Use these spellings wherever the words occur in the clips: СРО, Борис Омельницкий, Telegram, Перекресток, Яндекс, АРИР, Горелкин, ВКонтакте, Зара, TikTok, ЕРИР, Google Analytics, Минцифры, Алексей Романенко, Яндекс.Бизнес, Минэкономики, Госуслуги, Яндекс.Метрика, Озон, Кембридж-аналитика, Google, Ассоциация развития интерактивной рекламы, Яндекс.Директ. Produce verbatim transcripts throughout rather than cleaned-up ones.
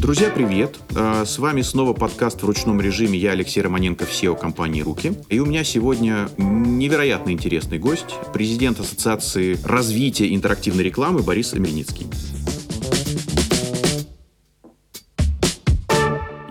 Друзья, привет! С вами снова подкаст в ручном режиме. Я Алексей Романенко, си и о компании «Руки». И у меня сегодня невероятно интересный гость, президент Ассоциации развития интерактивной рекламы Борис Омельницкий.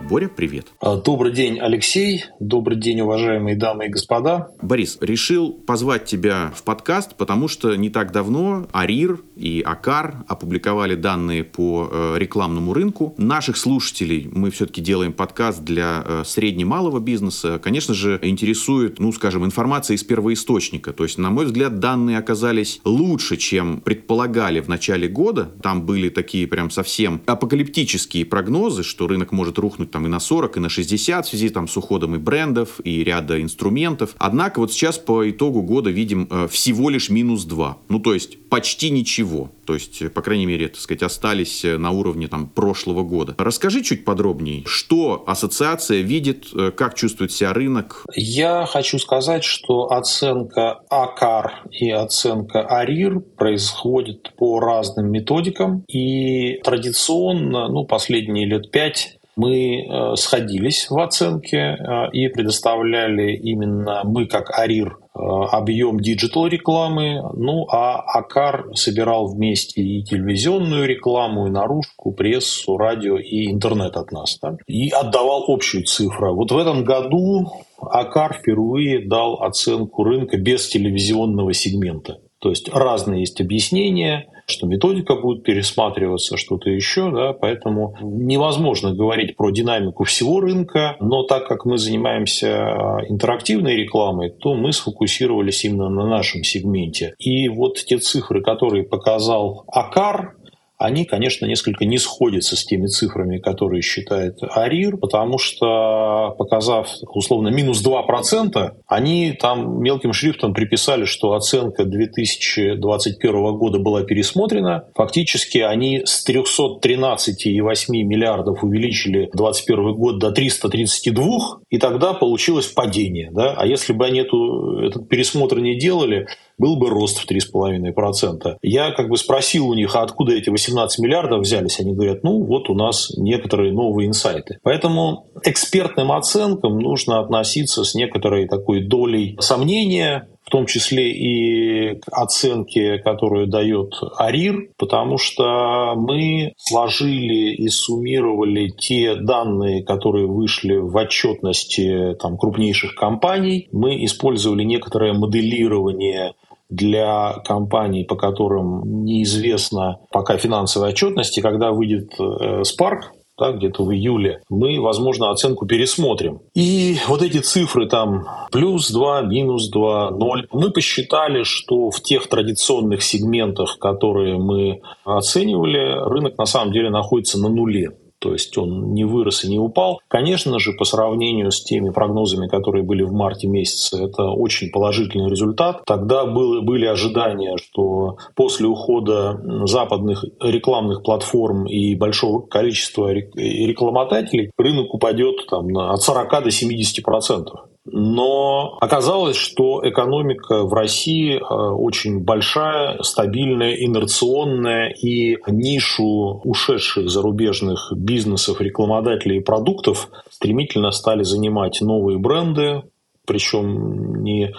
Боря, привет. Добрый день, Алексей. Добрый день, уважаемые дамы и господа. Борис, решил позвать тебя в подкаст, потому что не так давно АРИР и АКАР опубликовали данные по рекламному рынку. Наших слушателей, мы все-таки делаем подкаст для средне-малого бизнеса, конечно же, интересует, ну, скажем, информация из первоисточника. То есть, на мой взгляд, данные оказались лучше, чем предполагали в начале года. Там были такие прям совсем апокалиптические прогнозы, что рынок может рухнуть там и на сорок, и на шестьдесят в связи там, с уходом и брендов, и ряда инструментов. Однако вот сейчас по итогу года видим э, всего лишь минус два. Ну, то есть почти ничего. То есть, по крайней мере, так сказать, остались на уровне там, прошлого года. Расскажи чуть подробнее, что ассоциация видит, э, как чувствует себя рынок? Я хочу сказать, что оценка АКАР и оценка АРИР происходит по разным методикам. И традиционно, ну, последние лет пять мы сходились в оценке и предоставляли именно мы, как АРИР, объем диджитал-рекламы, ну а АКАР собирал вместе и телевизионную рекламу, и наружку, прессу, радио и интернет от нас. Да? И отдавал общую цифру. Вот в этом году АКАР впервые дал оценку рынка без телевизионного сегмента. То есть разные есть объяснения, что методика будет пересматриваться, что-то еще, да, поэтому невозможно говорить про динамику всего рынка, но так как мы занимаемся интерактивной рекламой, то мы сфокусировались именно на нашем сегменте. И вот те цифры, которые показал АКАР, они, конечно, несколько не сходятся с теми цифрами, которые считает АРИР, потому что, показав, условно, минус два процента, они там мелким шрифтом приписали, что оценка две тысячи двадцать первого года была пересмотрена. Фактически они с триста тринадцать целых восемь десятых миллиардов увеличили двадцать первый год до триста тридцать два, и тогда получилось падение. Да? А если бы они эту, этот пересмотр не делали, был бы рост в три целых пять десятых процента. Я как бы спросил у них, а откуда эти восемнадцать миллиардов взялись? Они говорят, ну вот у нас некоторые новые инсайты. Поэтому экспертным оценкам нужно относиться с некоторой такой долей сомнения, в том числе и к оценке, которую дает АРИР, потому что мы сложили и суммировали те данные, которые вышли в отчетности там, крупнейших компаний. Мы использовали некоторое моделирование для компаний, по которым неизвестно пока финансовая отчетность, и когда выйдет Spark, да, где-то в июле, мы, возможно, оценку пересмотрим. И вот эти цифры там плюс два, минус два, ноль. Мы посчитали, что в тех традиционных сегментах, которые мы оценивали, рынок на самом деле находится на нуле. То есть он не вырос и не упал. Конечно же, по сравнению с теми прогнозами, которые были в марте месяце, это очень положительный результат. Тогда было, были ожидания, что после ухода западных рекламных платформ и большого количества рекламодателей рынок упадет там, от сорока до семидесяти процентов. Но оказалось, что экономика в России очень большая, стабильная, инерционная, и нишу ушедших зарубежных бизнесов, рекламодателей и продуктов стремительно стали занимать новые бренды, причем не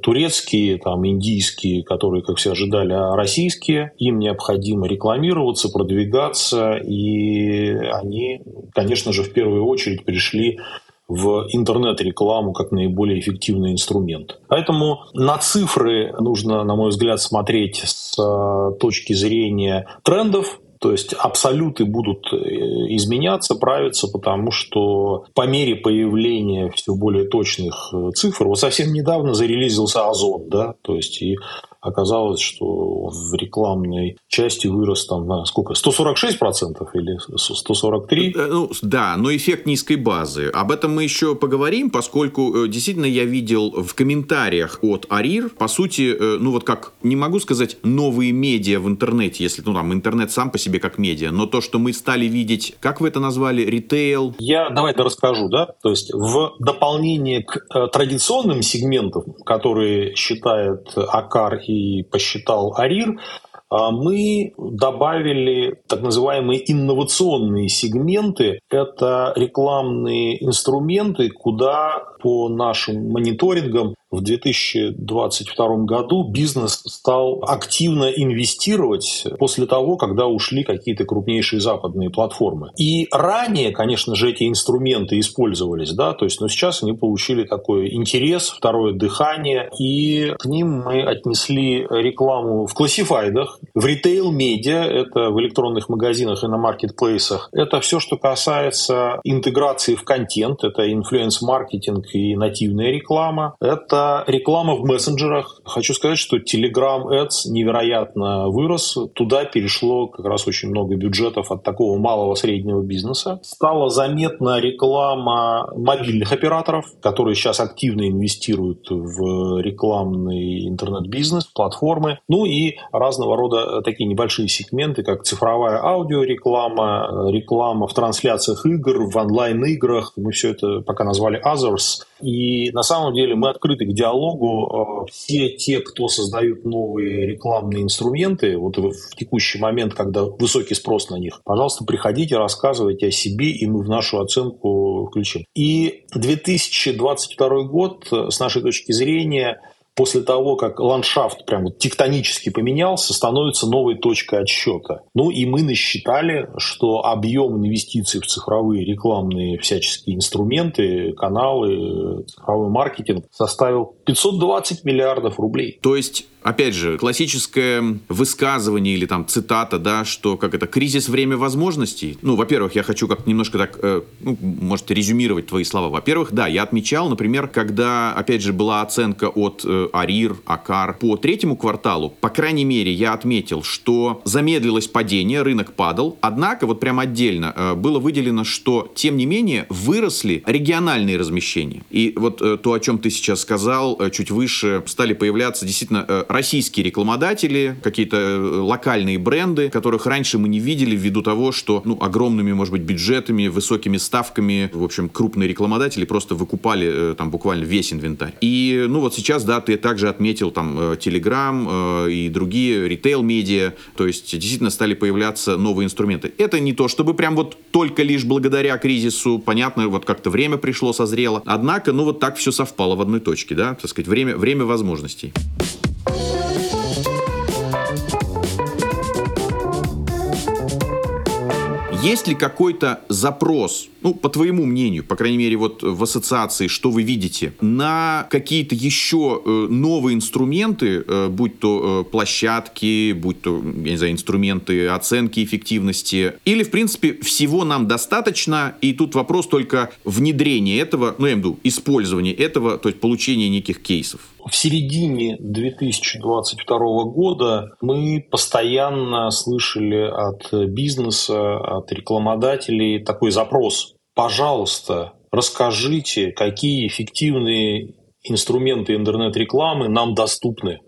турецкие, там, индийские, которые, как все ожидали, а российские. Им необходимо рекламироваться, продвигаться, и они, конечно же, в первую очередь пришли в интернет-рекламу как наиболее эффективный инструмент. Поэтому на цифры нужно, на мой взгляд, смотреть с точки зрения трендов. То есть абсолюты будут изменяться, правиться, потому что по мере появления все более точных цифр, вот совсем недавно зарелизился Озон, да, то есть и оказалось, что в рекламной части вырос там на сколько? сто сорок шесть процентов или сто сорок три процента? Ну, да, но эффект низкой базы. Об этом мы еще поговорим, поскольку действительно я видел в комментариях от АРИР, по сути, ну вот как, не могу сказать, новые медиа в интернете, если, ну там, интернет сам по себе как медиа, но то, что мы стали видеть, как вы это назвали, ритейл? Я, давай это расскажу, да, то есть в дополнение к традиционным сегментам, которые считает АКАР и посчитал АРИР, мы добавили так называемые инновационные сегменты. Это рекламные инструменты, куда по нашим мониторингам в две тысячи двадцать втором году бизнес стал активно инвестировать после того, когда ушли какие-то крупнейшие западные платформы. И ранее, конечно же, эти инструменты использовались, да, то есть, но сейчас они получили такой интерес, второе дыхание, и к ним мы отнесли рекламу в классифайдах, в ритейл-медиа, это в электронных магазинах и на маркетплейсах, это все, что касается интеграции в контент, это инфлюенс-маркетинг и нативная реклама, это реклама в мессенджерах. Хочу сказать, что Telegram Ads невероятно вырос. Туда перешло как раз очень много бюджетов от такого малого среднего бизнеса. Стала заметна реклама мобильных операторов, которые сейчас активно инвестируют в рекламный интернет-бизнес, платформы. Ну и разного рода такие небольшие сегменты, как цифровая аудиореклама, реклама в трансляциях игр, в онлайн-играх. Мы все это пока назвали «Others». И на самом деле мы открыты к диалогу. Все те, кто создают новые рекламные инструменты, вот в текущий момент, когда высокий спрос на них, пожалуйста, приходите, рассказывайте о себе, и мы в нашу оценку включим. И две тысячи двадцать второй год, с нашей точки зрения, после того, как ландшафт прям вот тектонически поменялся, становится новой точкой отсчета. Ну и мы насчитали, что объем инвестиций в цифровые рекламные всяческие инструменты, каналы, цифровой маркетинг составил пятьсот двадцать миллиардов рублей. То есть, опять же, классическое высказывание или там цитата, да, что как это, кризис – время возможностей. Ну, во-первых, я хочу как-то немножко так, э, ну, может, резюмировать твои слова. Во-первых, да, я отмечал, например, когда, опять же, была оценка от э, АРИР, АКАР по третьему кварталу, по крайней мере, я отметил, что замедлилось падение, рынок падал. Однако, вот прям отдельно э, было выделено, что, тем не менее, выросли региональные размещения. И вот э, то, о чем ты сейчас сказал, э, чуть выше, стали появляться действительно... Э, российские рекламодатели, какие-то локальные бренды, которых раньше мы не видели ввиду того, что, ну, огромными, может быть, бюджетами, высокими ставками, в общем, крупные рекламодатели просто выкупали там буквально весь инвентарь. И, ну, вот сейчас, да, ты также отметил там Telegram и другие ритейл-медиа, то есть действительно стали появляться новые инструменты. Это не то, чтобы прям вот только лишь благодаря кризису, понятно, вот как-то время пришло, созрело. Однако, ну, вот так все совпало в одной точке, да, так сказать, время, время возможностей. Есть ли какой-то запрос, ну, по твоему мнению, по крайней мере, вот в ассоциации, что вы видите, на какие-то еще э, новые инструменты, э, будь то э, площадки, будь то, я не знаю, инструменты оценки эффективности, или, в принципе, всего нам достаточно, и тут вопрос только внедрения этого, ну, я имею в виду, использования этого, то есть получения неких кейсов? В середине две тысячи двадцать второго года мы постоянно слышали от бизнеса, от рекламодателей такой запрос: пожалуйста, расскажите, какие эффективные инструменты интернет-рекламы нам доступны.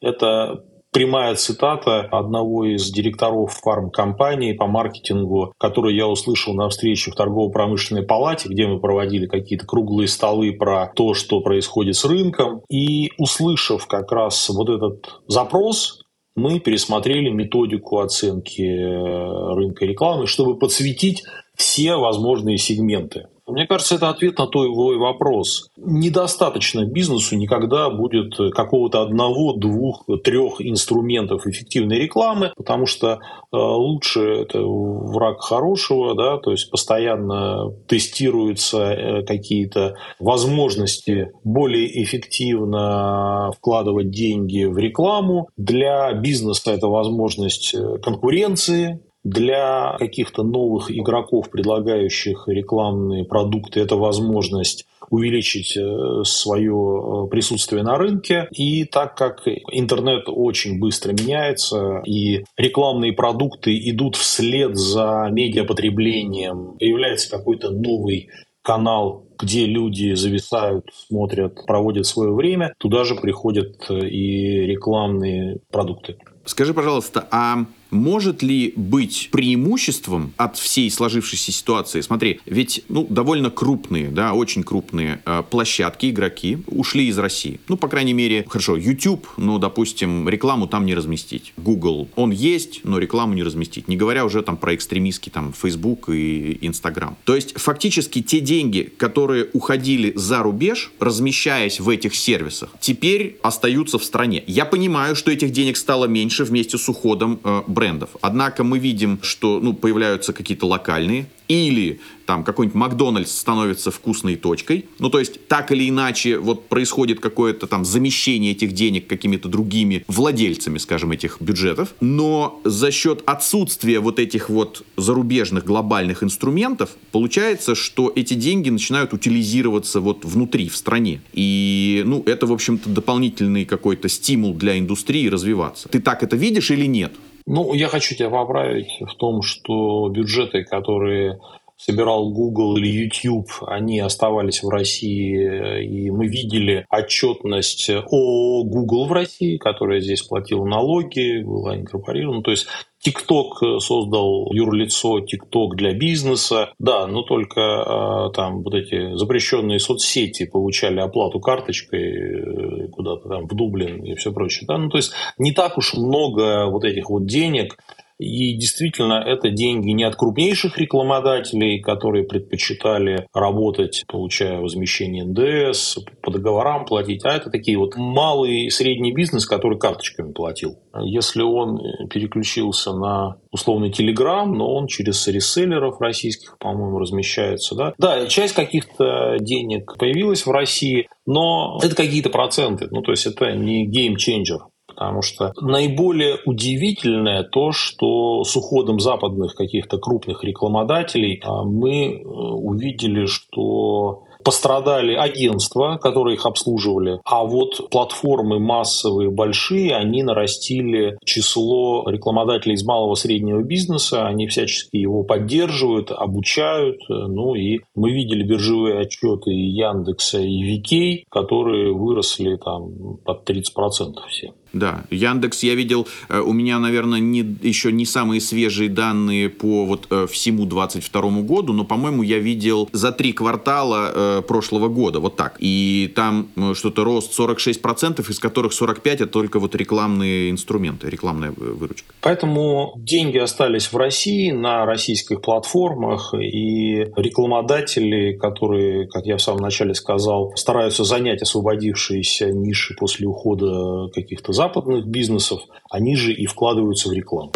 Это прямая цитата одного из директоров фармкомпании по маркетингу, которую я услышал на встрече в торгово-промышленной палате, где мы проводили какие-то круглые столы про то, что происходит с рынком. И услышав как раз вот этот запрос, мы пересмотрели методику оценки рынка рекламы, чтобы подсветить все возможные сегменты. Мне кажется, это ответ на твой вопрос. Недостаточно бизнесу никогда будет какого-то одного, двух, трех инструментов эффективной рекламы, потому что лучше это враг хорошего, да, то есть постоянно тестируются какие-то возможности более эффективно вкладывать деньги в рекламу. Для бизнеса это возможность конкуренции. Для каких-то новых игроков, предлагающих рекламные продукты, это возможность увеличить свое присутствие на рынке. И так как интернет очень быстро меняется, и рекламные продукты идут вслед за медиапотреблением, появляется какой-то новый канал, где люди зависают, смотрят, проводят свое время, туда же приходят и рекламные продукты. Скажи, пожалуйста, а может ли быть преимуществом от всей сложившейся ситуации? Смотри, ведь ну, довольно крупные, да, очень крупные э, площадки, игроки ушли из России. Ну, по крайней мере, хорошо, YouTube, но, допустим, рекламу там не разместить. Google, он есть, но рекламу не разместить. Не говоря уже там про экстремистский там Facebook и Instagram. То есть, фактически, те деньги, которые уходили за рубеж, размещаясь в этих сервисах, теперь остаются в стране. Я понимаю, что этих денег стало меньше вместе с уходом э, брендов. Однако мы видим, что ну, появляются какие-то локальные, или там какой-нибудь Макдональдс становится вкусной точкой. Ну, то есть, так или иначе, вот происходит какое-то там замещение этих денег какими-то другими владельцами, скажем, этих бюджетов. Но за счет отсутствия вот этих вот зарубежных глобальных инструментов, получается, что эти деньги начинают утилизироваться вот внутри, в стране. И, ну, это, в общем-то, дополнительный какой-то стимул для индустрии развиваться. Ты так это видишь или нет? Ну, я хочу тебя поправить в том, что бюджеты, которые собирал Google или YouTube, они оставались в России, и мы видели отчетность о Google в России, которая здесь платила налоги, была инкорпорирована. То есть TikTok создал юрлицо TikTok для бизнеса. Да, но только там вот эти запрещенные соцсети получали оплату карточкой куда-то там в Дублин и все прочее. Да, ну, то есть не так уж много вот этих вот денег. И действительно, это деньги не от крупнейших рекламодателей, которые предпочитали работать, получая возмещение эн дэ эс, по договорам платить, а это такие вот малый и средний бизнес, который карточками платил. Если он переключился на условный Telegram, но он через реселлеров российских, по-моему, размещается. Да, да, часть каких-то денег появилась в России, но это какие-то проценты, ну то есть это не геймченджер. Потому что наиболее удивительное то, что с уходом западных каких-то крупных рекламодателей мы увидели, что пострадали агентства, которые их обслуживали, а вот платформы массовые, большие, они нарастили число рекламодателей из малого и среднего бизнеса, они всячески его поддерживают, обучают, ну и мы видели биржевые отчеты и Яндекса, и ви кей, которые выросли там под тридцать процентов все. Да, Яндекс, я видел, у меня, наверное, не, еще не самые свежие данные по вот всему двадцать второму году, но, по-моему, я видел за три квартала э, прошлого года, вот так. И там что-то рост сорок шесть процентов, из которых сорок пять процентов это только вот рекламные инструменты, рекламная выручка. Поэтому деньги остались в России, на российских платформах, и рекламодатели, которые, как я в самом начале сказал, стараются занять освободившиеся ниши после ухода каких-то западных западных бизнесов, они же и вкладываются в рекламу.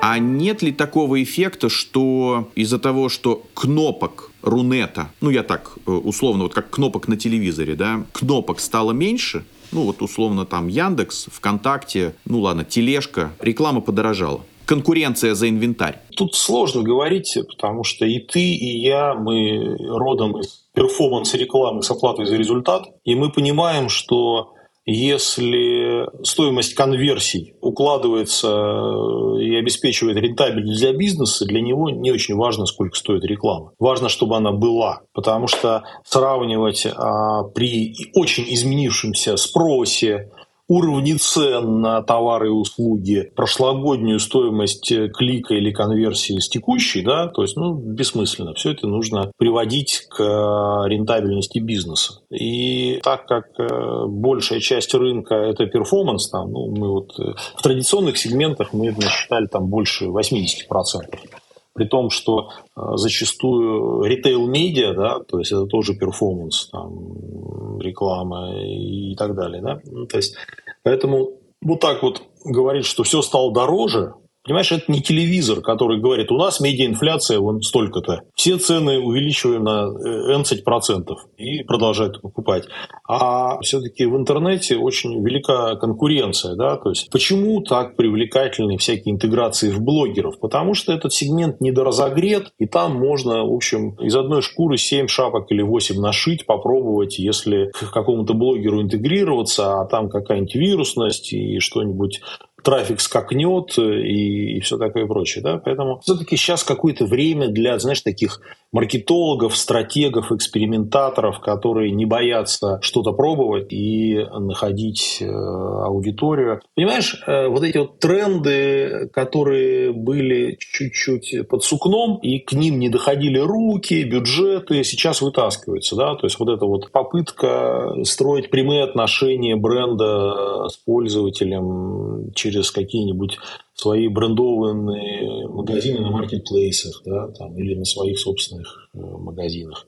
А нет ли такого эффекта, что из-за того, что кнопок Рунета, ну я так условно, вот как кнопок на телевизоре, да, кнопок стало меньше, ну вот условно там Яндекс, ВКонтакте, ну ладно, тележка, реклама подорожала. Конкуренция за инвентарь. Тут сложно говорить, потому что и ты, и я, мы родом из перформанс-рекламы с оплатой за результат, и мы понимаем, что если стоимость конверсий укладывается и обеспечивает рентабельность для бизнеса, для него не очень важно, сколько стоит реклама. Важно, чтобы она была, потому что сравнивать а, при очень изменившемся спросе, уровни цен на товары и услуги, прошлогоднюю стоимость клика или конверсии с текущей, да, то есть, ну, бессмысленно. Все это нужно приводить к рентабельности бизнеса. И так как большая часть рынка – это перформанс, там, ну, мы вот в традиционных сегментах мы насчитали там больше восемьдесят процентов. При том, что зачастую ритейл-медиа, да, то есть это тоже перформанс, там, реклама и так далее. Да? Ну, то есть, поэтому вот так вот говорить, что все стало дороже, понимаешь, это не телевизор, который говорит, у нас медиаинфляция вон столько-то, все цены увеличиваем на эн десять процентов и продолжают покупать. А все-таки в интернете очень велика конкуренция, да, то есть почему так привлекательны всякие интеграции в блогеров? Потому что этот сегмент недоразогрет, и там можно, в общем, из одной шкуры семь шапок или восемь нашить, попробовать, если к какому-то блогеру интегрироваться, а там какая-нибудь вирусность и что-нибудь... трафик скакнет и, и все такое прочее. Да? Поэтому все-таки сейчас какое-то время для, знаешь, таких маркетологов, стратегов, экспериментаторов, которые не боятся что-то пробовать и находить аудиторию. Понимаешь, вот эти вот тренды, которые были чуть-чуть под сукном, и к ним не доходили руки, бюджеты, сейчас вытаскиваются. Да? То есть вот эта вот попытка строить прямые отношения бренда с пользователем через какие-нибудь свои брендованные магазины на маркетплейсах, да, там, или на своих собственных магазинах,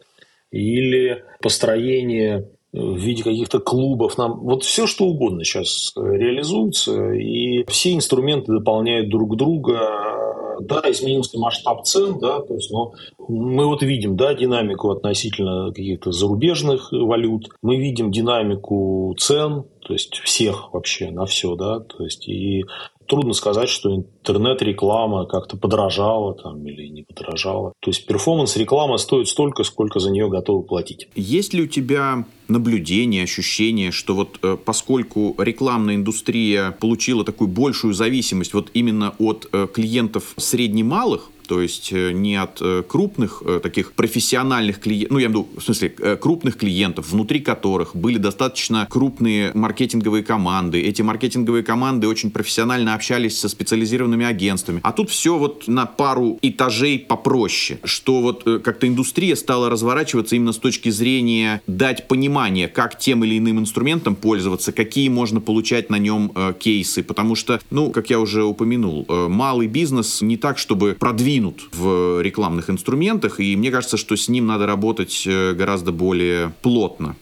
или построение в виде каких-то клубов. Нам вот все, что угодно сейчас реализуется, и все инструменты дополняют друг друга. Да, изменился масштаб цен, да, то есть, но мы вот видим, да, динамику относительно каких-то зарубежных валют, мы видим динамику цен, то есть всех вообще на все, да, то есть и трудно сказать, что интернет-реклама как-то подорожала там, или не подорожала. То есть перформанс-реклама стоит столько, сколько за нее готовы платить. Есть ли у тебя наблюдение, ощущение, что вот э, поскольку рекламная индустрия получила такую большую зависимость вот именно от э, клиентов средне-малых, то есть не от крупных таких профессиональных клиентов, ну я имею в виду, в смысле, крупных клиентов, внутри которых были достаточно крупные маркетинговые команды. Эти маркетинговые команды очень профессионально общались со специализированными агентствами. А тут все вот на пару этажей попроще, что вот как-то индустрия стала разворачиваться именно с точки зрения дать понимание, как тем или иным инструментом пользоваться, какие можно получать на нем кейсы. Потому что, ну, как я уже упомянул, малый бизнес не так, чтобы продвинуть в рекламных инструментах, и мне кажется, что с ним надо работать гораздо более плотно,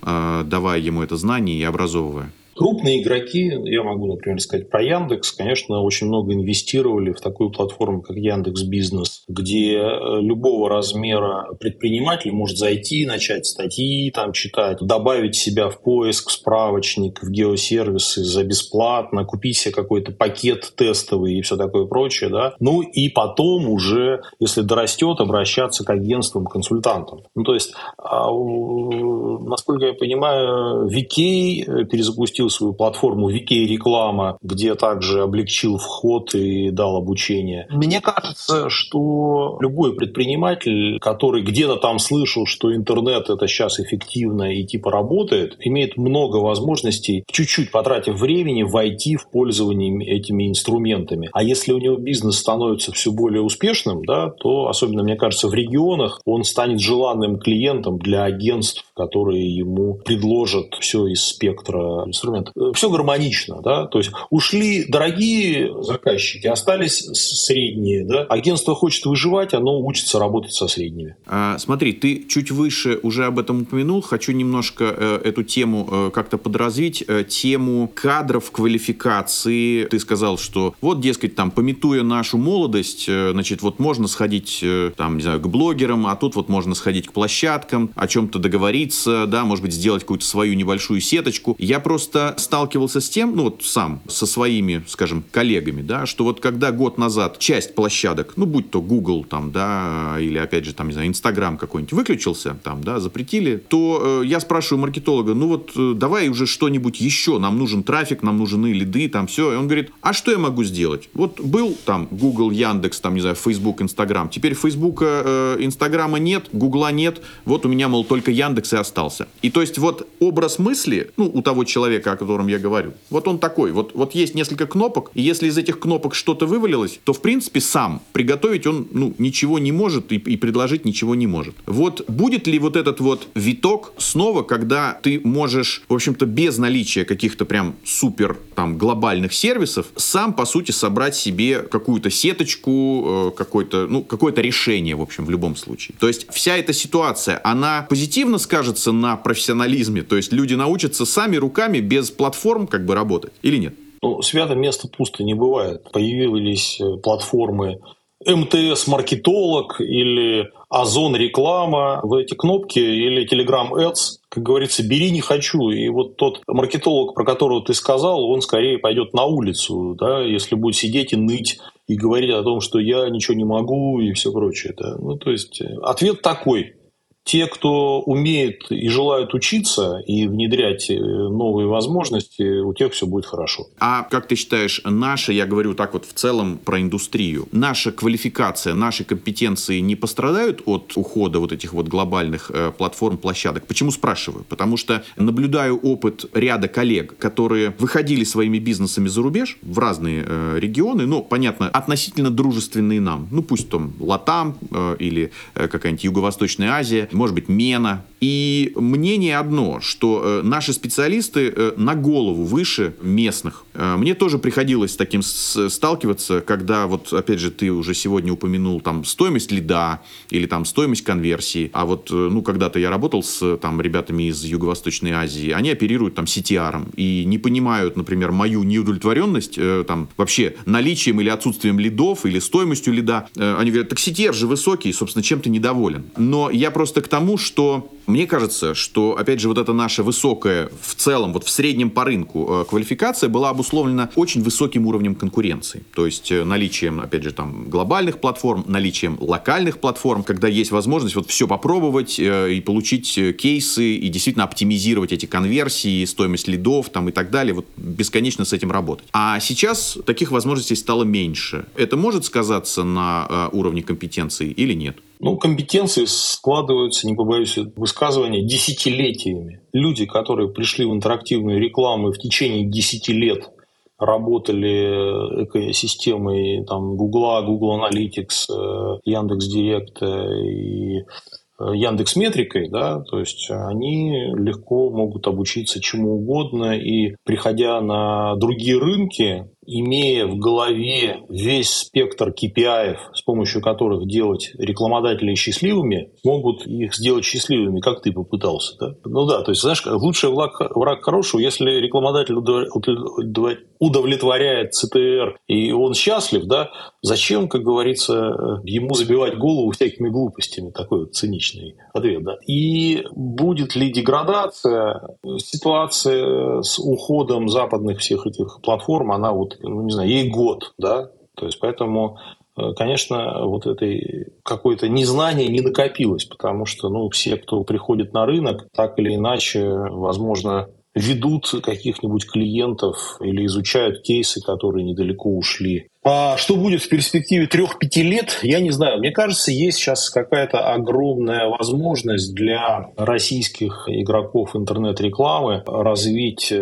давая ему это знание и образовывая. Крупные игроки, я могу, например, сказать про Яндекс, конечно, очень много инвестировали в такую платформу, как Яндекс.Бизнес, где любого размера предприниматель может зайти, начать статьи там читать, добавить себя в поиск, в справочник, в геосервисы за бесплатно, купить себе какой-то пакет тестовый и все такое прочее. Да? Ну и потом уже, если дорастет, обращаться к агентствам, консультантам. Ну, то есть, насколько я понимаю, ви кей перезапустил свою платформу ви кей Реклама, где также облегчил вход и дал обучение. Мне кажется, что любой предприниматель, который где-то там слышал, что интернет это сейчас эффективно и типа работает, имеет много возможностей, чуть-чуть потратив времени, войти в пользование этими инструментами. А если у него бизнес становится все более успешным, да, то, особенно, мне кажется, в регионах он станет желанным клиентом для агентств, которые ему предложат все из спектра инструментов. Все гармонично, да, то есть ушли дорогие заказчики, остались средние, да, агентство хочет выживать, оно учится работать со средними. А, смотри, ты чуть выше уже об этом упомянул, хочу немножко э, эту тему э, как-то подразвить, э, тему кадров, квалификации. Ты сказал, что вот, дескать, там, памятуя нашу молодость, э, значит, вот можно сходить, э, там, не знаю, к блогерам, а тут вот можно сходить к площадкам, о чем-то договориться, да, может быть, сделать какую-то свою небольшую сеточку. Я просто сталкивался с тем, ну вот сам, со своими, скажем, коллегами, да, что вот когда год назад часть площадок, ну будь то Google там, да, или опять же там, не знаю, Instagram какой-нибудь выключился, там, да, запретили, то э, я спрашиваю маркетолога, ну вот э, давай уже что-нибудь еще, нам нужен трафик, нам нужны лиды, там все, и он говорит, а что я могу сделать? Вот был там Google, Яндекс, там, не знаю, Facebook, Instagram, теперь Фейсбука, э, Инстаграма нет, Гугла нет, вот у меня, мол, только Яндекс и остался. И то есть вот образ мысли, ну, у того человека, о котором я говорю. Вот он такой. Вот, вот есть несколько кнопок, и если из этих кнопок что-то вывалилось, то, в принципе, сам приготовить он, ну, ничего не может и, и предложить ничего не может. Вот будет ли вот этот вот виток снова, когда ты можешь, в общем-то, без наличия каких-то прям супер, там, глобальных сервисов, сам, по сути, собрать себе какую-то сеточку, э, какой-то, ну, какое-то решение, в общем, в любом случае. То есть вся эта ситуация, она позитивно скажется на профессионализме, то есть люди научатся сами руками без Без платформ как бы работать или нет? Ну, свято место пусто не бывает. Появились платформы эм тэ эс-маркетолог или Озон реклама, вот эти кнопки или Telegram Ads, как говорится, бери не хочу. И вот тот маркетолог, про которого ты сказал, он скорее пойдет на улицу, да, если будет сидеть и ныть и говорить о том, что я ничего не могу и все прочее. Да. Ну, то есть ответ такой. Те, кто умеет и желает учиться и внедрять новые возможности, у тех все будет хорошо. А как ты считаешь, наша, я говорю так вот в целом про индустрию, наша квалификация, наши компетенции не пострадают от ухода вот этих вот глобальных э, платформ, площадок? Почему спрашиваю? Потому что наблюдаю опыт ряда коллег, которые выходили своими бизнесами за рубеж в разные э, регионы, ну, понятно, относительно дружественные нам. Ну, пусть там Латам э, или э, какая-нибудь Юго-Восточная Азия, может быть, Мена. И мнение одно, что э, наши специалисты э, на голову выше местных. Э, мне тоже приходилось с таким с- сталкиваться, когда, вот, опять же, ты уже сегодня упомянул там стоимость лида или там стоимость конверсии. А вот, э, ну, когда-то я работал с там ребятами из Юго-Восточной Азии, они оперируют там си ти ар-ом и не понимают, например, мою неудовлетворенность э, там вообще наличием или отсутствием лидов или стоимостью лида. Э, они говорят, так си ти ар же высокий, собственно, чем ты недоволен. Но я просто к тому, что мне кажется, что, опять же, вот эта наша высокая в целом, вот в среднем по рынку квалификация была обусловлена очень высоким уровнем конкуренции. То есть наличием, опять же, там глобальных платформ, наличием локальных платформ, когда есть возможность вот все попробовать и получить кейсы, и действительно оптимизировать эти конверсии, стоимость лидов там и так далее, вот бесконечно с этим работать. А сейчас таких возможностей стало меньше. Это может сказаться на уровне компетенции или нет? Ну, компетенции складываются, не побоюсь высказывания, десятилетиями. Люди, которые пришли в интерактивную рекламу и в течение десяти лет работали экосистемой там, Google, Google Analytics, Яндекс.Директ и Яндекс.Метрикой, да, то есть они легко могут обучиться чему угодно, и приходя на другие рынки, имея в голове весь спектр кей пи ай, с помощью которых делать рекламодателей счастливыми, могут их сделать счастливыми, как ты попытался. Да? Ну да, то есть, знаешь, лучший враг, враг хорошего, если рекламодатель удовлетворяет си ти ар, и он счастлив, да, зачем, как говорится, ему забивать голову всякими глупостями? Такой вот циничный ответ, да. И будет ли деградация, ситуация с уходом западных всех этих платформ, она вот ну, не знаю, ей год, да, то есть поэтому, конечно, вот этой какое-то незнание не накопилось, потому что, ну, все, кто приходит на рынок, так или иначе, возможно, ведут каких-нибудь клиентов или изучают кейсы, которые недалеко ушли. А что будет в перспективе трех-пяти лет, я не знаю. Мне кажется, есть сейчас какая-то огромная возможность для российских игроков интернет-рекламы развить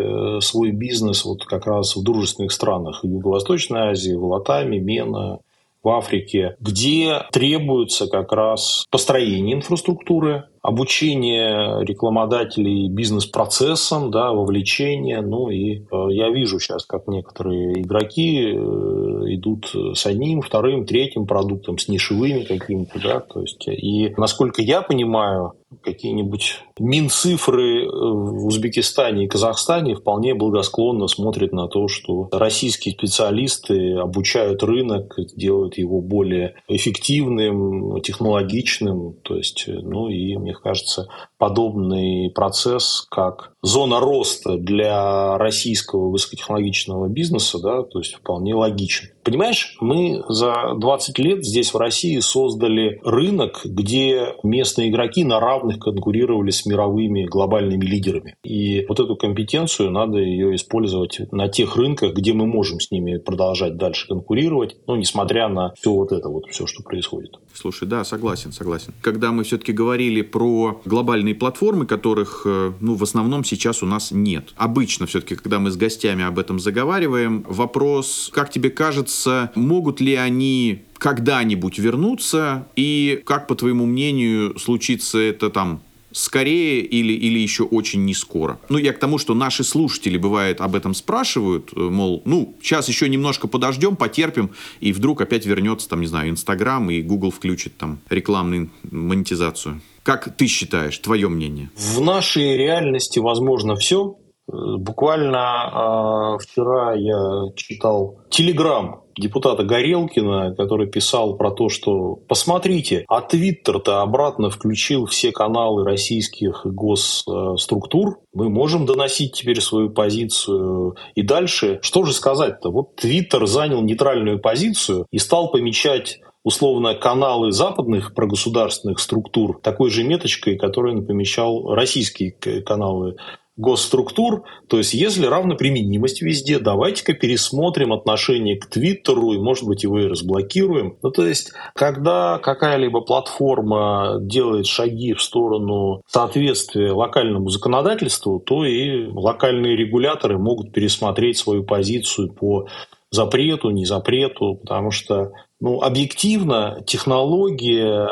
свой бизнес вот как раз в дружественных странах Юго-Восточной Азии, в Латаме, Мена, в Африке, где требуется как раз построение инфраструктуры, обучение рекламодателей бизнес-процессам, да, вовлечение. Ну и я вижу сейчас, как некоторые игроки идут с одним, вторым, третьим продуктом, с нишевыми какими-то. Да, то есть, и насколько я понимаю, какие-нибудь Минцифры в Узбекистане и Казахстане вполне благосклонно смотрят на то, что российские специалисты обучают рынок, делают его более эффективным, технологичным. То есть, ну и, мне кажется, подобный процесс, как зона роста для российского высокотехнологичного бизнеса, да, то есть вполне логичен. Понимаешь, мы за двадцать лет здесь в России создали рынок, где местные игроки на равных конкурировали с мировыми глобальными лидерами. И вот эту компетенцию надо ее использовать на тех рынках, где мы можем с ними продолжать дальше конкурировать, ну, несмотря на все вот это, вот все, что происходит. Слушай, да, согласен, согласен. Когда мы все-таки говорили про глобальные платформы, которых, ну, в основном сейчас у нас нет. Обычно все-таки, когда мы с гостями об этом заговариваем, вопрос, как тебе кажется, могут ли они когда-нибудь вернуться и как, по твоему мнению, случится это там скорее или, или еще очень не скоро. Ну, я к тому, что наши слушатели, бывает, об этом спрашивают, мол, ну, сейчас еще немножко подождем, потерпим, и вдруг опять вернется, там, не знаю, Инстаграм, и Google включит там рекламную монетизацию. Как ты считаешь, твое мнение? В нашей реальности возможно все. Буквально э, вчера я читал Telegram депутата Горелкина, который писал про то, что посмотрите, а Твиттер-то обратно включил все каналы российских госструктур, мы можем доносить теперь свою позицию и дальше. Что же сказать-то? Вот Твиттер занял нейтральную позицию и стал помечать условно каналы западных прогосударственных структур такой же меточкой, которую он помещал российские каналы госструктур. То есть, если равноприменимость везде, давайте-ка пересмотрим отношение к Твиттеру и, может быть, его и разблокируем. Ну, то есть, когда какая-либо платформа делает шаги в сторону соответствия локальному законодательству, то и локальные регуляторы могут пересмотреть свою позицию по запрету, не запрету, потому что, ну, объективно технология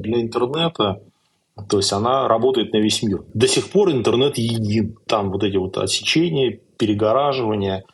для интернета, то есть она работает на весь мир. До сих пор интернет един. Там вот эти вот отсечения, перегораживания,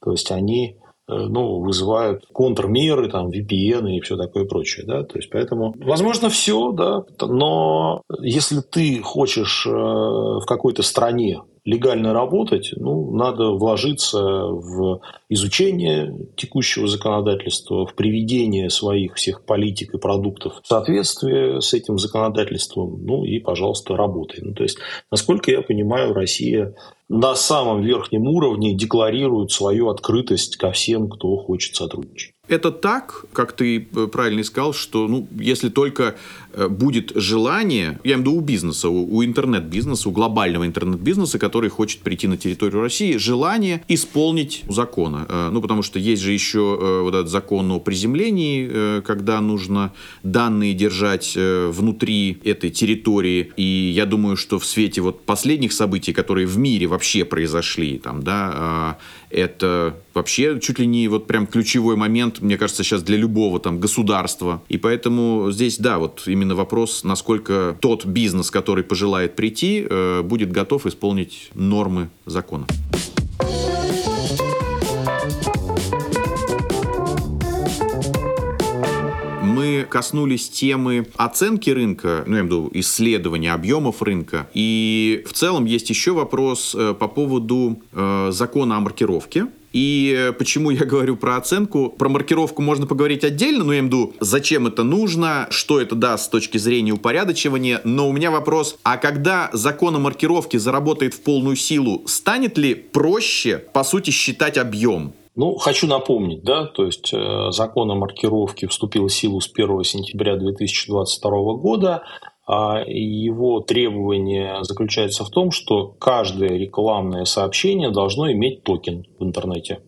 то есть они, ну, вызывают контрмеры, там, ви пи эн и все такое прочее. Да? То есть, поэтому, возможно, все, да, но если ты хочешь в какой-то стране легально работать, ну, надо вложиться в изучение текущего законодательства, в приведение своих всех политик и продуктов в соответствии с этим законодательством, ну, и, пожалуйста, работай. Ну, то есть, насколько я понимаю, Россия на самом верхнем уровне декларирует свою открытость ко всем, кто хочет сотрудничать. Это так, как ты правильно сказал, что, ну, если только будет желание, я имею в виду у бизнеса, у, у интернет-бизнеса, у глобального интернет-бизнеса, который хочет прийти на территорию России, желание исполнить закон. Ну, потому что есть же еще вот этот закон о приземлении, когда нужно данные держать внутри этой территории. И я думаю, что в свете вот последних событий, которые в мире вообще произошли, там, да, это вообще чуть ли не вот прям ключевой момент, мне кажется, сейчас для любого там государства. И поэтому здесь, да, вот именно вопрос, насколько тот бизнес, который пожелает прийти, будет готов исполнить нормы закона. Мы коснулись темы оценки рынка, ну, я имею в виду исследования объемов рынка. И в целом есть еще вопрос по поводу э, закона о маркировке. И почему я говорю про оценку? Про маркировку можно поговорить отдельно, но я имею в виду, зачем это нужно, что это даст с точки зрения упорядочивания. Но у меня вопрос, а когда закон о маркировке заработает в полную силу, станет ли проще, по сути, считать объем? Ну, хочу напомнить, да, то есть закон о маркировке вступил в силу с первого сентября две тысячи двадцать второго года. Его требование заключается в том, что каждое рекламное сообщение должно иметь токен в интернете.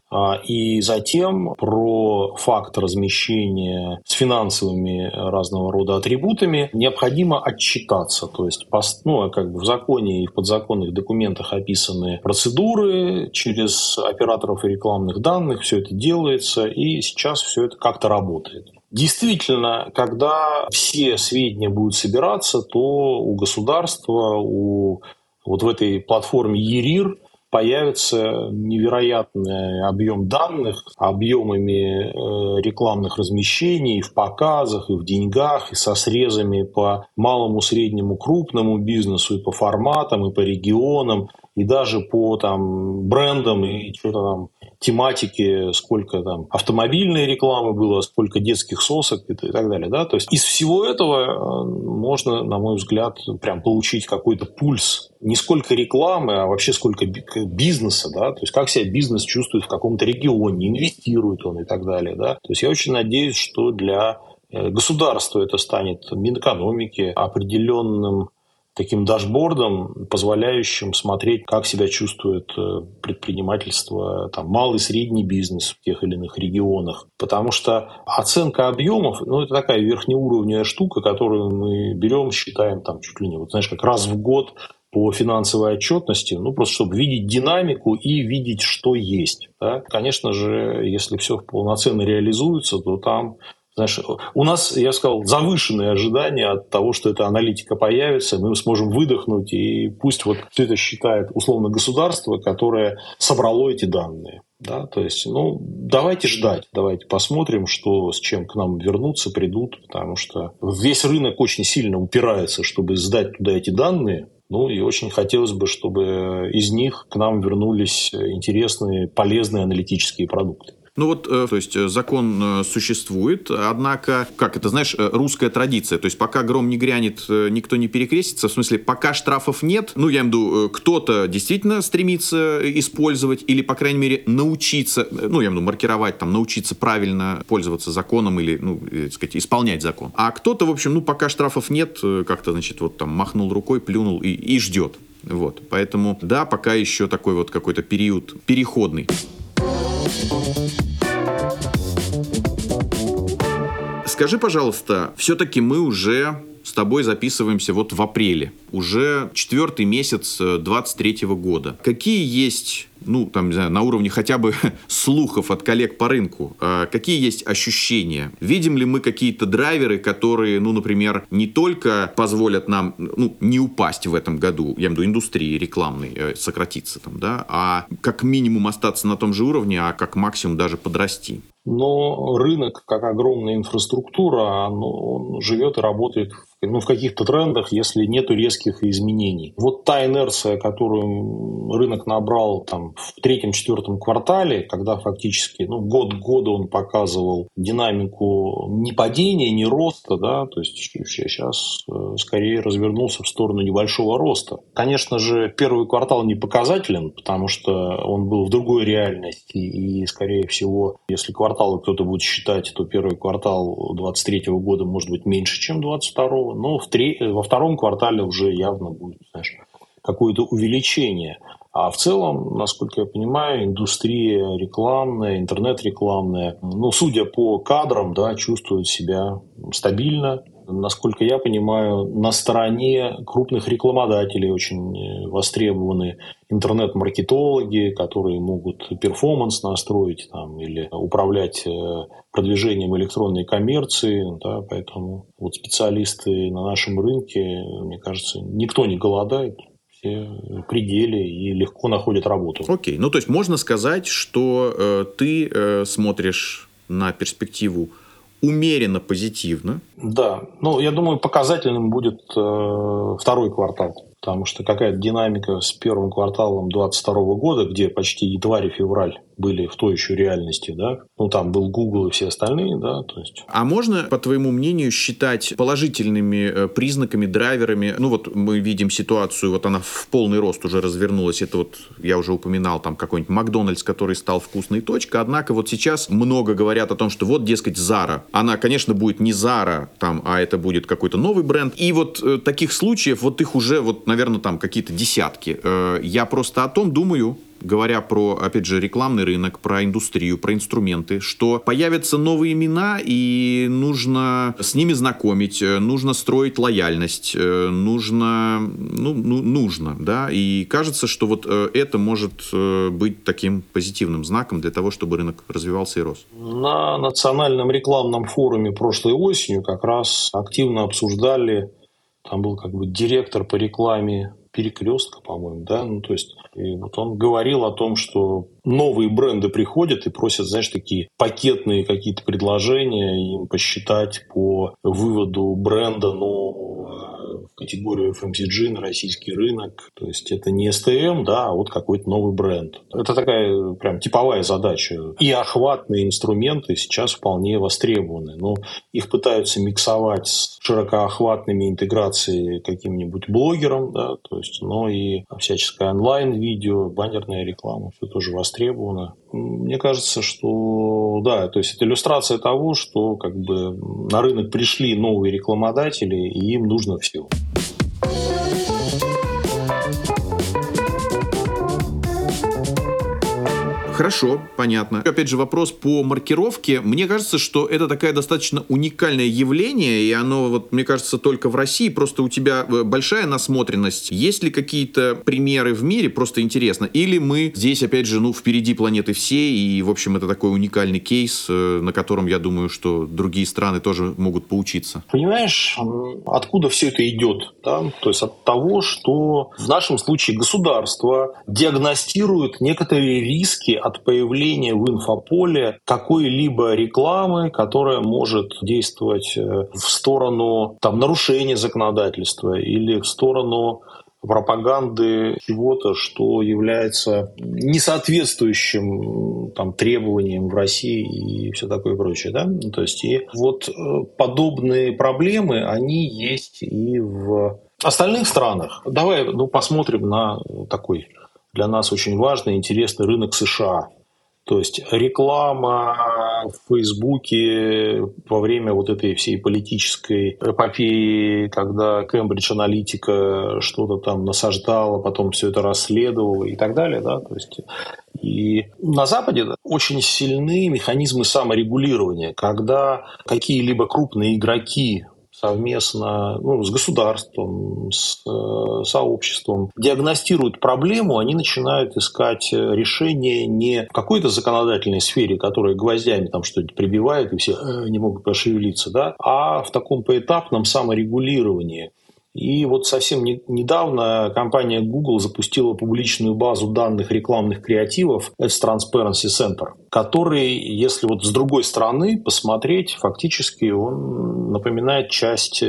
И затем про факт размещения с финансовыми разного рода атрибутами необходимо отчитаться. То есть, ну, как бы в законе и в подзаконных документах описаны процедуры, через операторов рекламных данных все это делается, и сейчас все это как-то работает. Действительно, когда все сведения будут собираться, то у государства, у, вот в этой платформе ЕРИР появится невероятный объем данных, объемами рекламных размещений и в показах, и в деньгах, и со срезами по малому, среднему, крупному бизнесу, и по форматам, и по регионам, и даже по там брендам, и что-то там тематики, сколько там автомобильной рекламы было, сколько детских сосок и так далее. Да? То есть из всего этого можно, на мой взгляд, прям получить какой-то пульс. Не сколько рекламы, а вообще сколько бизнеса. Да? То есть как себя бизнес чувствует в каком-то регионе, инвестирует он и так далее. Да? То есть я очень надеюсь, что для государства это станет Минэкономики определенным таким дашбордом, позволяющим смотреть, как себя чувствует предпринимательство, там, малый и средний бизнес в тех или иных регионах. Потому что оценка объемов, ну, это такая верхнеуровневая штука, которую мы берем, считаем там чуть ли не, вот, знаешь, как раз в год по финансовой отчетности, ну, просто чтобы видеть динамику и видеть, что есть. Да? Конечно же, если все полноценно реализуется, то там... Знаешь, у нас, я сказал, завышенные ожидания от того, что эта аналитика появится, мы сможем выдохнуть, и пусть вот все это считает условно государство, которое собрало эти данные. Да? То есть, ну, давайте ждать, давайте посмотрим, что, с чем к нам вернутся, придут, потому что весь рынок очень сильно упирается, чтобы сдать туда эти данные. Ну, и очень хотелось бы, чтобы из них к нам вернулись интересные, полезные аналитические продукты. Ну вот, то есть закон существует, однако, как это, знаешь, русская традиция, то есть пока гром не грянет, никто не перекрестится, в смысле, пока штрафов нет, ну, я имею в виду, кто-то действительно стремится использовать или, по крайней мере, научиться, ну, я имею в виду, маркировать, там, научиться правильно пользоваться законом или, ну, так сказать, исполнять закон. А кто-то, в общем, ну, пока штрафов нет, как-то, значит, вот там махнул рукой, плюнул и, и ждет. Вот, поэтому, да, пока еще такой вот какой-то период переходный. Скажи, пожалуйста, все-таки мы уже с тобой записываемся вот в апреле, уже четвертый месяц двадцать третьего года. Какие есть, ну, там, не знаю, на уровне хотя бы слухов от коллег по рынку, какие есть ощущения? Видим ли мы какие-то драйверы, которые, ну, например, не только позволят нам, ну, не упасть в этом году, я имею в виду индустрии рекламной, сократиться там, да, а как минимум остаться на том же уровне, а как максимум даже подрасти? Но рынок, как огромная инфраструктура, он живет и работает ну, в каких-то трендах, если нет резких изменений. Вот та инерция, которую рынок набрал там, в третьем-четвертом квартале, когда фактически ну, год к году он показывал динамику не падения, не роста, да, то есть сейчас скорее развернулся в сторону небольшого роста. Конечно же, первый квартал не показателен, потому что он был в другой реальности, и, скорее всего, если квартал кто-то будет считать, то первый квартал двадцать третьего года может быть меньше, чем двадцать второго, но в три, во втором квартале уже явно будет, знаешь, какое-то увеличение. А в целом, насколько я понимаю, индустрия рекламная, интернет-рекламная, ну, судя по кадрам, да, чувствует себя стабильно. Насколько я понимаю, на стороне крупных рекламодателей очень востребованы интернет-маркетологи, которые могут перформанс настроить там, или управлять продвижением электронной коммерции. Да, поэтому вот специалисты на нашем рынке, мне кажется, никто не голодает. Пределе и легко находят работу. Окей, ну то есть можно сказать, что э, ты э, смотришь на перспективу умеренно позитивно. Да, ну я думаю, показательным будет э, второй квартал, потому что какая-то динамика с первым кварталом двадцать второго года, где почти январь и февраль были в той еще реальности, да, ну там был Google и все остальные, да, то есть. А можно, по твоему мнению, считать положительными признаками, драйверами, ну вот мы видим ситуацию, вот она в полный рост уже развернулась, это вот, я уже упоминал, там какой-нибудь Макдональдс, который стал вкусной точкой, однако вот сейчас много говорят о том, что вот, дескать, Зара, она, конечно, будет не Зара, там, а это будет какой-то новый бренд, и вот э, таких случаев, вот их уже, вот, наверное, там какие-то десятки, э, я просто о том думаю, говоря про, опять же, рекламный рынок, про индустрию, про инструменты, что появятся новые имена, и нужно с ними знакомить, нужно строить лояльность, нужно, ну, ну, нужно, да, и кажется, что вот это может быть таким позитивным знаком для того, чтобы рынок развивался и рос. На национальном рекламном форуме прошлой осенью как раз активно обсуждали, там был как бы директор по рекламе Перекрестка, по-моему, да, ну то есть и вот он говорил о том, что новые бренды приходят и просят, знаешь, такие пакетные какие-то предложения им посчитать по выводу бренда нового в категорию эф эм си джи на российский рынок, то есть это не эс тэ эм, да, а вот какой-то новый бренд. Это такая прям типовая задача. И охватные инструменты сейчас вполне востребованы, но их пытаются миксовать с широкоохватными интеграцией каким-нибудь блогером, да, то есть, но и всяческое онлайн-видео, баннерная реклама, все тоже востребовано. Мне кажется, что да, то есть это иллюстрация того, что как бы на рынок пришли новые рекламодатели, и им нужно все. Хорошо, понятно. Опять же, вопрос по маркировке. Мне кажется, что это такое достаточно уникальное явление, и оно, вот, мне кажется, только в России. Просто у тебя большая насмотренность. Есть ли какие-то примеры в мире? Просто интересно. Или мы здесь, опять же, ну, впереди планеты всей, и, в общем, это такой уникальный кейс, на котором, я думаю, что другие страны тоже могут поучиться. Понимаешь, откуда все это идет? Да? То есть от того, что в нашем случае государство диагностирует некоторые риски от от появления в инфополе какой-либо рекламы, которая может действовать в сторону там, нарушения законодательства или в сторону пропаганды чего-то, что является несоответствующим там, требованиям в России и все такое прочее. Да? То есть и вот подобные проблемы, они есть и в остальных странах. Давай ну, посмотрим на такой для нас очень важный и интересный рынок США. То есть реклама в Фейсбуке во время вот этой всей политической эпопеи, когда Кембридж-аналитика что-то там насаждала, потом все это расследовала и так далее. Да? То есть, и на Западе очень сильны механизмы саморегулирования, когда какие-либо крупные игроки совместно ну, с государством, с э, сообществом, диагностируют проблему, они начинают искать решение не в какой-то законодательной сфере, которая гвоздями там что-то прибивает и все э, не могут пошевелиться, да, а в таком поэтапном саморегулировании. И вот совсем не, недавно компания Google запустила публичную базу данных рекламных креативов, это Transparency Center, который, если вот с другой стороны посмотреть, фактически он напоминает часть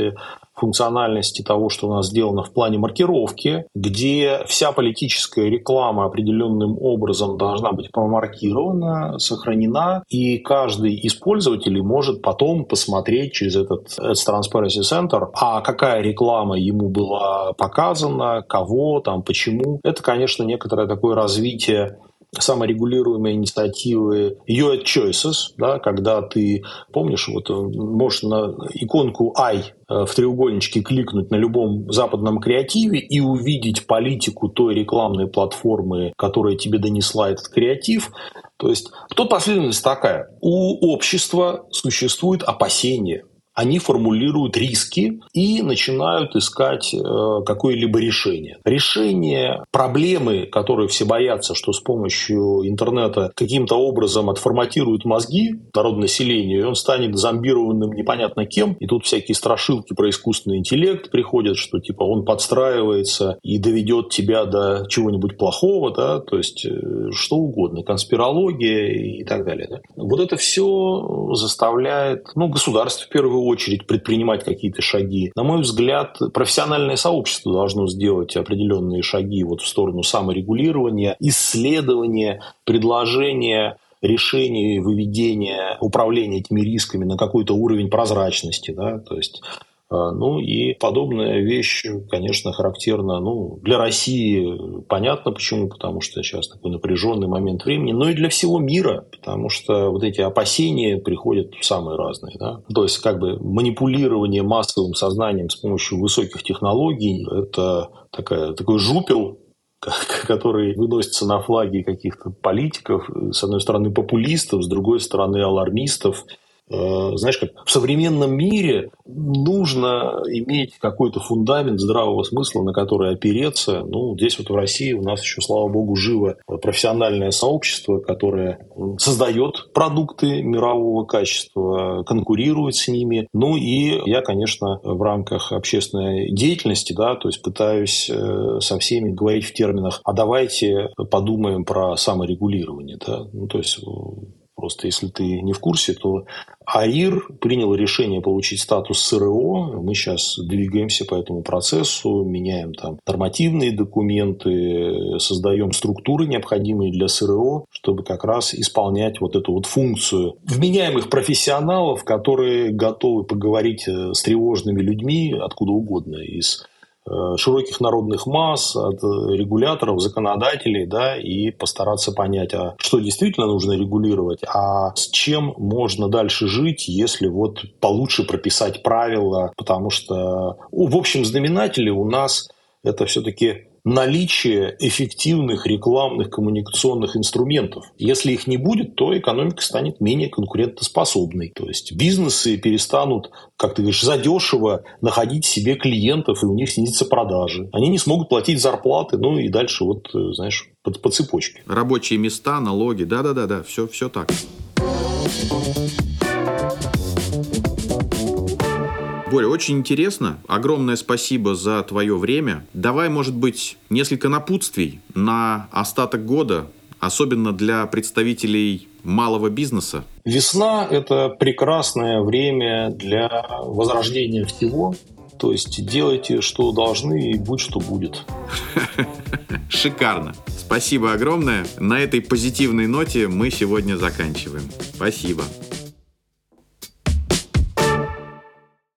функциональности того, что у нас сделано в плане маркировки, где вся политическая реклама определенным образом должна быть промаркирована, сохранена, и каждый из пользователей может потом посмотреть через этот Transparency Center, а какая реклама ему была показана, кого, там, почему. Это, конечно, некоторое такое развитие саморегулируемые инициативы Your Choices, да, когда ты, помнишь, вот можешь на иконку «I» в треугольничке кликнуть на любом западном креативе и увидеть политику той рекламной платформы, которая тебе донесла этот креатив. То есть тут последовательность такая. У общества существует опасение. Они формулируют риски и начинают искать э, какое-либо решение. Решение проблемы, которые все боятся, что с помощью интернета каким-то образом отформатируют мозги народного населения, и он станет зомбированным непонятно кем. И тут всякие страшилки про искусственный интеллект приходят, что типа он подстраивается и доведет тебя до чего-нибудь плохого, да, то есть э, что угодно, конспирология и так далее. Да. Вот это все заставляет ну, государство в первую очередь предпринимать какие-то шаги. На мой взгляд, профессиональное сообщество должно сделать определенные шаги вот в сторону саморегулирования, исследования, предложения решений, выведения, управления этими рисками на какой-то уровень прозрачности. Да? То есть, ну и подобная вещь, конечно, характерна ну, для России. Понятно почему, потому что сейчас такой напряженный момент времени, но и для всего мира, потому что вот эти опасения приходят самые разные. Да? То есть как бы манипулирование массовым сознанием с помощью высоких технологий – это такая, такой жупел, который выносится на флаги каких-то политиков, с одной стороны популистов, с другой стороны алармистов. Знаешь, как в современном мире нужно иметь какой-то фундамент здравого смысла, на который опереться. Ну, здесь вот в России у нас еще, слава богу, живо профессиональное сообщество, которое создает продукты мирового качества, конкурирует с ними. Ну и я, конечно, в рамках общественной деятельности, да, то есть пытаюсь со всеми говорить в терминах, а давайте подумаем про саморегулирование, да, ну, то есть... Просто если ты не в курсе, то АРИР принял решение получить статус эс эр о. Мы сейчас двигаемся по этому процессу, меняем там нормативные документы, создаем структуры, необходимые для эс эр о, чтобы как раз исполнять вот эту вот функцию вменяемых профессионалов, которые готовы поговорить с тревожными людьми откуда угодно, из широких народных масс, от регуляторов, законодателей, да, и постараться понять, а что действительно нужно регулировать, а с чем можно дальше жить, если вот получше прописать правила, потому что в общем знаменателе у нас это все-таки наличие эффективных рекламных коммуникационных инструментов. Если их не будет, то экономика станет менее конкурентоспособной. То есть бизнесы перестанут, как ты говоришь, задешево находить себе клиентов, и у них снизятся продажи. Они не смогут платить зарплаты, ну и дальше вот, знаешь, по, по цепочке. Рабочие места, налоги, да-да-да, все, все так. Боря, очень интересно. Огромное спасибо за твое время. Давай, может быть, несколько напутствий на остаток года, особенно для представителей малого бизнеса. Весна – это прекрасное время для возрождения всего. То есть делайте, что должны, и будь что будет. Шикарно. Спасибо огромное. На этой позитивной ноте мы сегодня заканчиваем. Спасибо.